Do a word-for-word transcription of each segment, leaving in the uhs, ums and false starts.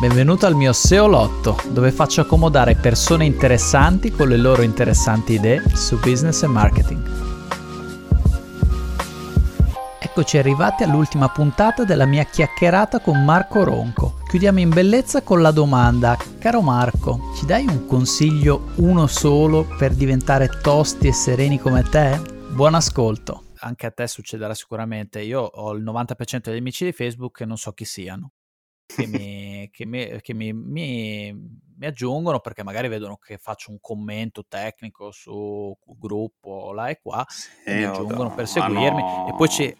Benvenuto al mio Seolotto, dove faccio accomodare persone interessanti con le loro interessanti idee su business e marketing. Eccoci arrivati all'ultima puntata della mia chiacchierata con Marco Ronco. Chiudiamo in bellezza con la domanda: caro Marco, ci dai un consiglio, uno solo, per diventare tosti e sereni come te? Buon ascolto. Anche a te succederà sicuramente. Io ho il novanta per cento degli amici di Facebook che non so chi siano, che, mi, che, mi, che mi, mi, mi aggiungono perché magari vedono che faccio un commento tecnico su gruppo là e qua, e, e mi aggiungono no, per seguirmi, no. E poi ci...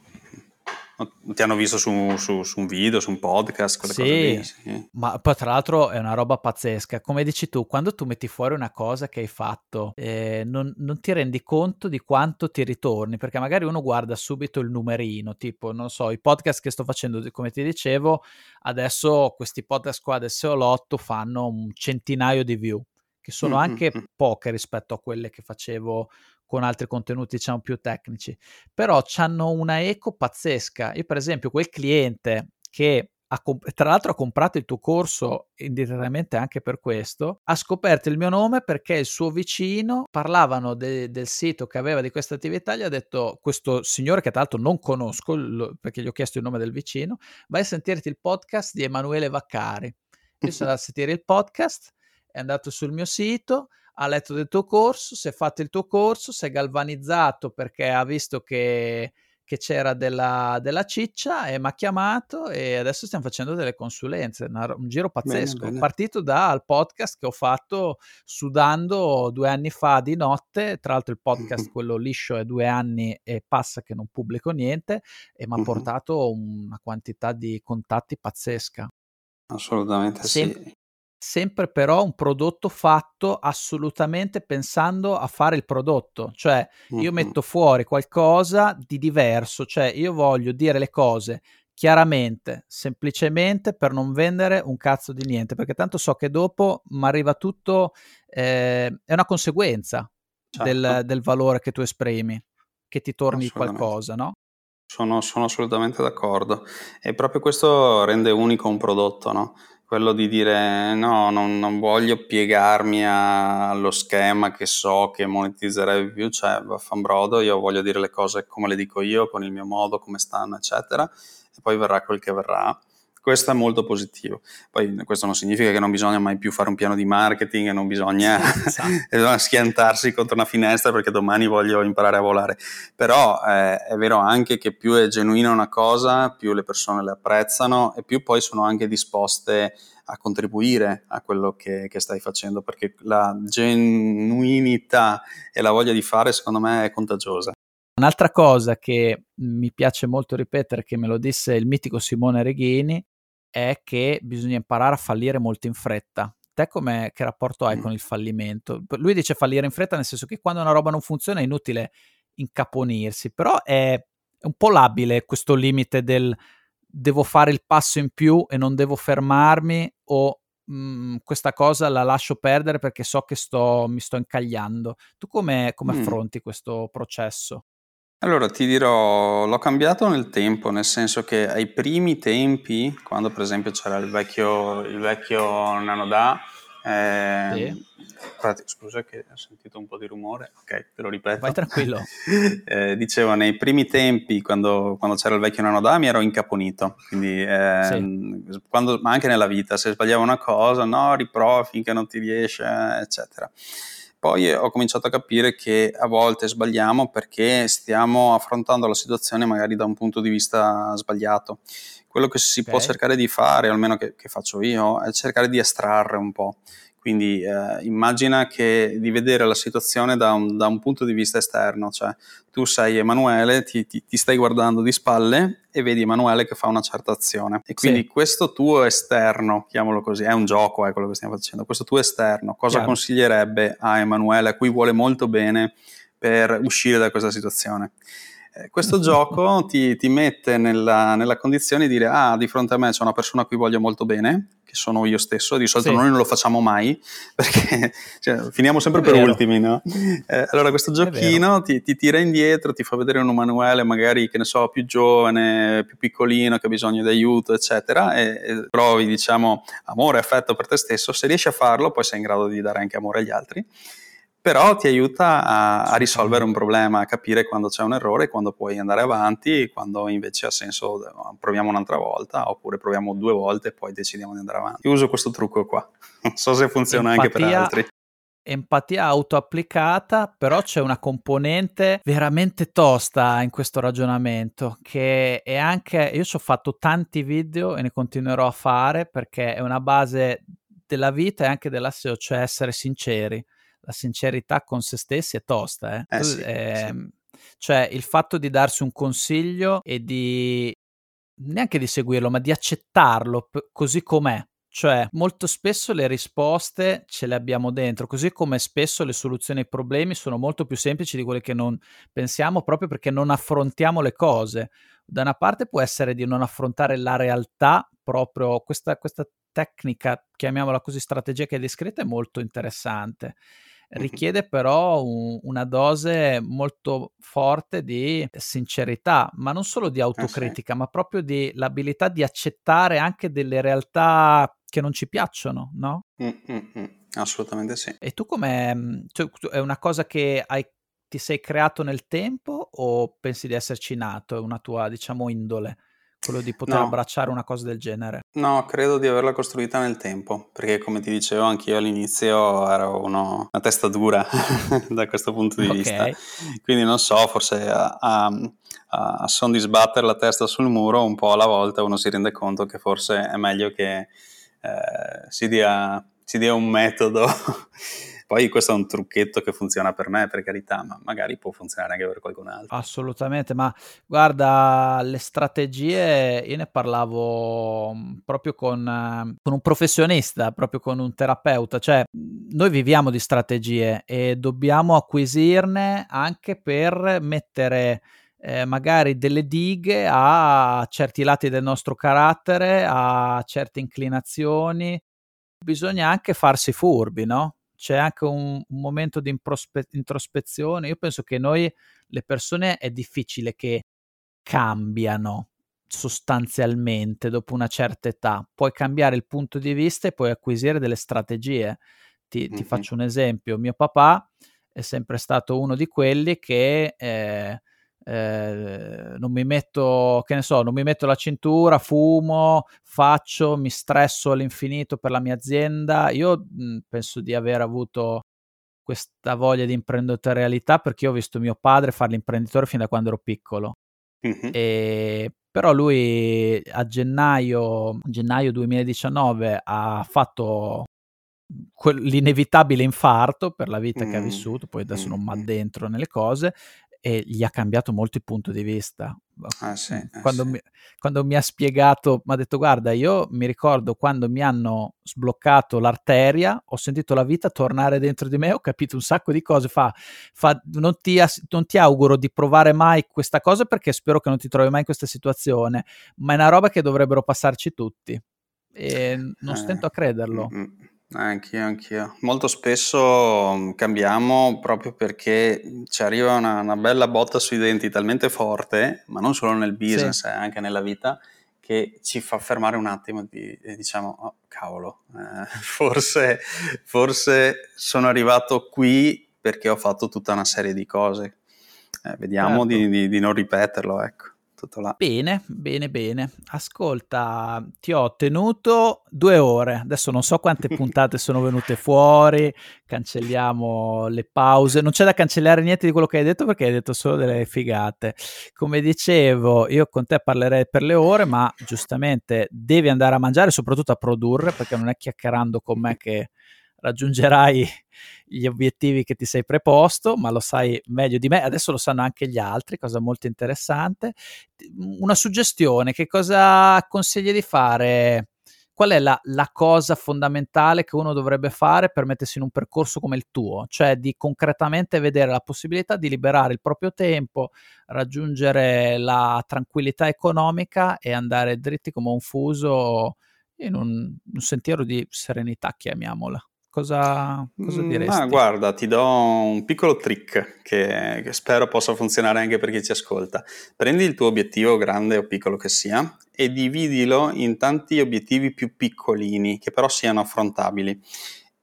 Ti hanno visto su, su, su un video, su un podcast, quelle sì, cose lì. Sì, ma poi tra l'altro è una roba pazzesca. Come dici tu, quando tu metti fuori una cosa che hai fatto, eh, non, non ti rendi conto di quanto ti ritorni, perché magari uno guarda subito il numerino, tipo, non so, i podcast che sto facendo, come ti dicevo, adesso questi podcast qua del Seolotto fanno un centinaio di view, che sono mm-hmm. anche poche rispetto a quelle che facevo con altri contenuti, diciamo, più tecnici, però hanno una eco pazzesca. Io per esempio quel cliente che ha comp- tra l'altro ha comprato il tuo corso indirettamente anche per questo, ha scoperto il mio nome perché il suo vicino parlavano de- del sito che aveva di questa attività, gli ha detto questo signore che tra l'altro non conosco lo- perché gli ho chiesto il nome del vicino, vai a sentirti il podcast di Emanuele Vaccari. Io sono andato a sentire il podcast, è andato sul mio sito, ha letto del tuo corso, si è fatto il tuo corso, si è galvanizzato perché ha visto che, che c'era della, della ciccia e mi ha chiamato e adesso stiamo facendo delle consulenze, una, un giro pazzesco. Bene, bene. Partito dal podcast che ho fatto sudando due anni fa di notte, tra l'altro il podcast uh-huh. quello liscio è due anni e passa che non pubblico niente, e mi ha uh-huh. portato una quantità di contatti pazzesca. Assolutamente Sem- sì. Sempre però un prodotto fatto assolutamente pensando a fare il prodotto, cioè io mm-hmm. metto fuori qualcosa di diverso, cioè io voglio dire le cose chiaramente, semplicemente, per non vendere un cazzo di niente, perché tanto so che dopo mi arriva tutto, eh, è una conseguenza certo. del, del valore che tu esprimi, che ti torni qualcosa, no? Sono, sono assolutamente d'accordo, e proprio questo rende unico un prodotto, no? Quello di dire no, non, non voglio piegarmi a, allo schema che so che monetizzerebbe più, cioè vaffanbrodo, io voglio dire le cose come le dico io, con il mio modo, come stanno, eccetera, e poi verrà quel che verrà. Questo è molto positivo. Poi questo non significa che non bisogna mai più fare un piano di marketing e non bisogna schiantarsi contro una finestra perché domani voglio imparare a volare, però eh, è vero anche che più è genuina una cosa, più le persone le apprezzano e più poi sono anche disposte a contribuire a quello che, che stai facendo, perché la genuinità e la voglia di fare secondo me è contagiosa. Un'altra cosa che mi piace molto ripetere, che me lo disse il mitico Simone Reghini, è che bisogna imparare a fallire molto in fretta. Te come, che rapporto hai con il fallimento? Lui dice fallire in fretta nel senso che quando una roba non funziona è inutile incaponirsi, però è un po' labile questo limite del devo fare il passo in più e non devo fermarmi, o mh, questa cosa la lascio perdere perché so che sto, mi sto incagliando. Tu come, come mm. affronti questo processo? Allora ti dirò, l'ho cambiato nel tempo, nel senso che ai primi tempi, quando per esempio c'era il vecchio, il vecchio Nanoda, eh, sì. scusa che ho sentito un po' di rumore, ok, te lo ripeto. Vai tranquillo. eh, dicevo, nei primi tempi, quando, quando c'era il vecchio Nanoda, mi ero incaponito, quindi, eh, sì. quando, ma anche nella vita, se sbagliavo una cosa, no, riprova finché non ti riesce, eccetera. Poi ho cominciato a capire che a volte sbagliamo perché stiamo affrontando la situazione magari da un punto di vista sbagliato. Quello che si okay. può cercare di fare, almeno che, che faccio io, è cercare di estrarre un po'. Quindi eh, immagina che di vedere la situazione da un, da un punto di vista esterno, cioè tu sei Emanuele, ti, ti, ti stai guardando di spalle e vedi Emanuele che fa una certa azione, e quindi sì. questo tuo esterno, chiamalo così, è un gioco, è quello che stiamo facendo, questo tuo esterno cosa Chiaro. Consiglierebbe a Emanuele, a cui vuole molto bene, per uscire da questa situazione? Eh, questo gioco ti, ti mette nella, nella condizione di dire: ah, di fronte a me c'è una persona a cui voglio molto bene, che sono io stesso. Di solito sì. Noi non lo facciamo mai, perché cioè, finiamo sempre per ultimi, no? Eh, allora questo giochino ti, ti tira indietro, ti fa vedere un Emanuele magari, che ne so, più giovane, più piccolino, che ha bisogno di aiuto, eccetera, e, e provi, diciamo, amore, affetto per te stesso. Se riesci a farlo, poi sei in grado di dare anche amore agli altri, però ti aiuta a, a risolvere un problema, a capire quando c'è un errore, quando puoi andare avanti, quando invece ha senso proviamo un'altra volta, oppure proviamo due volte e poi decidiamo di andare avanti. Io uso questo trucco qua, non so se funziona empatia, anche per altri. Empatia autoapplicata, però c'è una componente veramente tosta in questo ragionamento, che è anche, io ci ho fatto tanti video e ne continuerò a fare, perché è una base della vita e anche dell'asseo, cioè essere sinceri. La sincerità con se stessi è tosta, eh? Eh, sì, eh, sì. Cioè il fatto di darsi un consiglio e di neanche di seguirlo, ma di accettarlo p- così com'è. Cioè molto spesso le risposte ce le abbiamo dentro, così come spesso le soluzioni ai problemi sono molto più semplici di quelle che non pensiamo, proprio perché non affrontiamo le cose. Da una parte può essere di non affrontare la realtà, proprio questa, questa tecnica, chiamiamola così, strategia che hai descritto è molto interessante. Richiede però un, una dose molto forte di sincerità, ma non solo di autocritica, ah, sì. ma proprio di l'abilità di accettare anche delle realtà che non ci piacciono, no? Mm-hmm. Assolutamente sì. E tu come, cioè, è una cosa che hai, ti sei creato nel tempo, o pensi di esserci nato? È una tua, diciamo, indole, quello di poter no. abbracciare una cosa del genere? No, credo di averla costruita nel tempo, perché come ti dicevo anch'io all'inizio ero uno, una testa dura da questo punto di okay. vista, quindi non so, forse a, a, a son di sbattere la testa sul muro un po' alla volta uno si rende conto che forse è meglio che eh, si dia, si dia un metodo. Poi questo è un trucchetto che funziona per me, per carità, ma magari può funzionare anche per qualcun altro. Assolutamente, ma guarda, le strategie, io ne parlavo proprio con, con un professionista, proprio con un terapeuta, cioè noi viviamo di strategie e dobbiamo acquisirne anche per mettere eh, magari delle dighe a certi lati del nostro carattere, a certe inclinazioni. Bisogna anche farsi furbi, no? C'è anche un, un momento di improspe- introspezione. Io penso che noi, le persone, è difficile che cambiano sostanzialmente dopo una certa età. Puoi cambiare il punto di vista e puoi acquisire delle strategie. Ti, mm-hmm. ti faccio un esempio. Mio papà è sempre stato uno di quelli che eh, eh, non mi metto, che ne so, non mi metto la cintura, fumo, faccio, mi stresso all'infinito per la mia azienda. Io mh, penso di aver avuto questa voglia di imprenditorialità perché io ho visto mio padre fare l'imprenditore fin da quando ero piccolo. Mm-hmm. E, però lui a gennaio, gennaio duemiladiciannove ha fatto que- l'inevitabile infarto per la vita mm-hmm. che ha vissuto, poi adesso mm-hmm. non m'addentro nelle cose, e gli ha cambiato molto il punto di vista. Ah, sì, ah, quando, sì. mi, quando mi ha spiegato, mi ha detto: guarda, io mi ricordo quando mi hanno sbloccato l'arteria, ho sentito la vita tornare dentro di me, ho capito un sacco di cose. Fa, fa non, ti, non ti auguro di provare mai questa cosa, perché spero che non ti trovi mai in questa situazione, ma è una roba che dovrebbero passarci tutti, e non eh, stento a crederlo. Mm-hmm. Anch'io, anch'io. Molto spesso cambiamo proprio perché ci arriva una, una bella botta sui denti talmente forte, ma non solo nel business, sì. eh, anche nella vita, che ci fa fermare un attimo di, e diciamo, oh, cavolo, eh, forse, forse sono arrivato qui perché ho fatto tutta una serie di cose. Eh, vediamo certo. di, di, di non ripeterlo, ecco. Tutto là. Bene, bene, bene. Ascolta, ti ho tenuto due ore. Adesso non so quante puntate sono venute fuori. Cancelliamo le pause. Non c'è da cancellare niente di quello che hai detto, perché hai detto solo delle figate. Come dicevo, io con te parlerei per le ore, ma giustamente devi andare a mangiare, soprattutto a produrre, perché non è chiacchierando con me che raggiungerai gli obiettivi che ti sei preposto, ma lo sai meglio di me, adesso lo sanno anche gli altri, cosa molto interessante. Una suggestione, che cosa consigli di fare qual è la, la cosa fondamentale che uno dovrebbe fare per mettersi in un percorso come il tuo, cioè di concretamente vedere la possibilità di liberare il proprio tempo, raggiungere la tranquillità economica e andare dritti come un fuso in un, un sentiero di serenità, chiamiamola. Cosa, cosa diresti? Ma guarda, ti do un piccolo trick che, che spero possa funzionare anche per chi ci ascolta. Prendi il tuo obiettivo, grande o piccolo che sia, e dividilo in tanti obiettivi più piccolini che però siano affrontabili,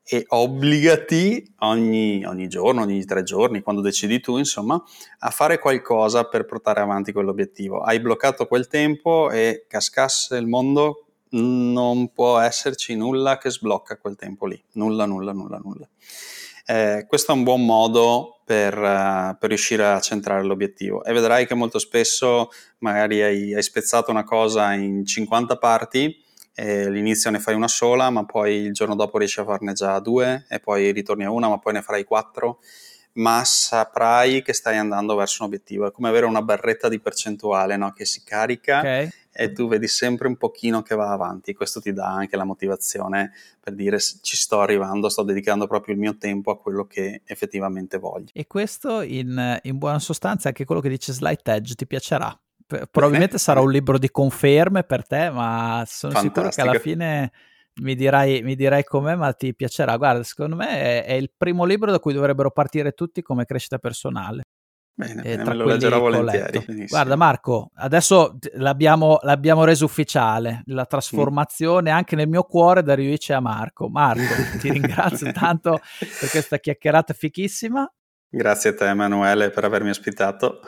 e obbligati ogni, ogni giorno, ogni tre giorni, quando decidi tu, insomma, a fare qualcosa per portare avanti quell'obiettivo. Hai bloccato quel tempo e cascasse il mondo, non può esserci nulla che sblocca quel tempo lì, nulla, nulla, nulla, nulla. Eh, questo è un buon modo per, uh, per riuscire a centrare l'obiettivo, e vedrai che molto spesso magari hai, hai spezzato una cosa in cinquanta parti, e all'inizio ne fai una sola, ma poi il giorno dopo riesci a farne già due, e poi ritorni a una, ma poi ne farai quattro, ma saprai che stai andando verso un obiettivo. È come avere una barretta di percentuale, no? Che si carica, okay, e tu vedi sempre un pochino che va avanti. Questo ti dà anche la motivazione per dire: ci sto arrivando, sto dedicando proprio il mio tempo a quello che effettivamente voglio. E questo in, in buona sostanza è anche quello che dice Slight Edge, ti piacerà. Probabilmente sarà un libro di conferme per te, ma sono Fantastico. Sicuro che alla fine... Mi dirai, mi dirai com'è, ma ti piacerà. Guarda, secondo me è, è il primo libro da cui dovrebbero partire tutti come crescita personale. Bene, eh, bene, me lo leggerò volentieri. Guarda Marco, adesso l'abbiamo, l'abbiamo reso ufficiale, la trasformazione mm. anche nel mio cuore da Ryuichi a Marco. Marco, ti ringrazio tanto per questa chiacchierata fichissima. Grazie a te Emanuele per avermi ospitato.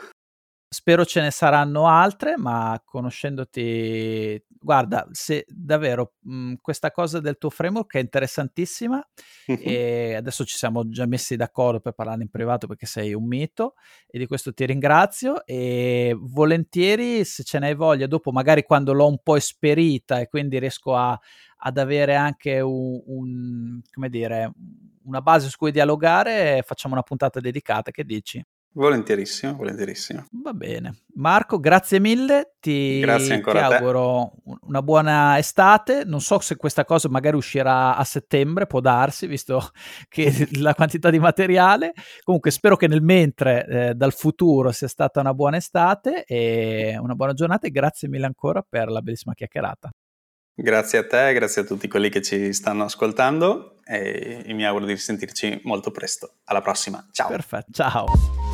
Spero ce ne saranno altre, ma conoscendoti, guarda, se davvero mh, questa cosa del tuo framework è interessantissima e adesso ci siamo già messi d'accordo per parlare in privato perché sei un mito, e di questo ti ringrazio, e volentieri, se ce n'hai voglia, dopo magari quando l'ho un po' esperita e quindi riesco a, ad avere anche un, un come dire, una base su cui dialogare, facciamo una puntata dedicata, che dici? Volentierissimo, volentierissimo. Va bene. Marco, grazie mille, ti, grazie ancora ti auguro una buona estate. Non so se questa cosa magari uscirà a settembre, può darsi, visto che la quantità di materiale. Comunque spero che nel mentre, eh, dal futuro, sia stata una buona estate e una buona giornata, e grazie mille ancora per la bellissima chiacchierata. Grazie a te, grazie a tutti quelli che ci stanno ascoltando, e mi auguro di risentirci molto presto. Alla prossima, ciao. Perfetto, ciao.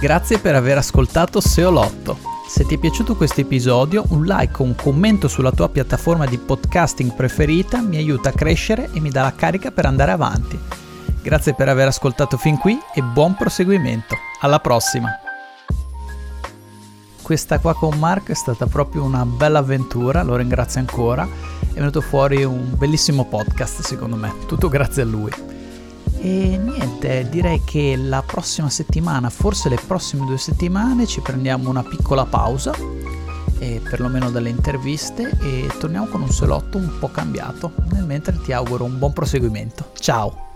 Grazie per aver ascoltato Seolotto. Se ti è piaciuto questo episodio, un like o un commento sulla tua piattaforma di podcasting preferita mi aiuta a crescere e mi dà la carica per andare avanti. Grazie per aver ascoltato fin qui e buon proseguimento. Alla prossima. Questa qua con Marco è stata proprio una bella avventura, lo ringrazio ancora. È venuto fuori un bellissimo podcast, secondo me, tutto grazie a lui. E niente, direi che la prossima settimana, forse le prossime due settimane, ci prendiamo una piccola pausa, eh, perlomeno dalle interviste, e torniamo con un Seolotto un po' cambiato. Nel mentre ti auguro un buon proseguimento. Ciao!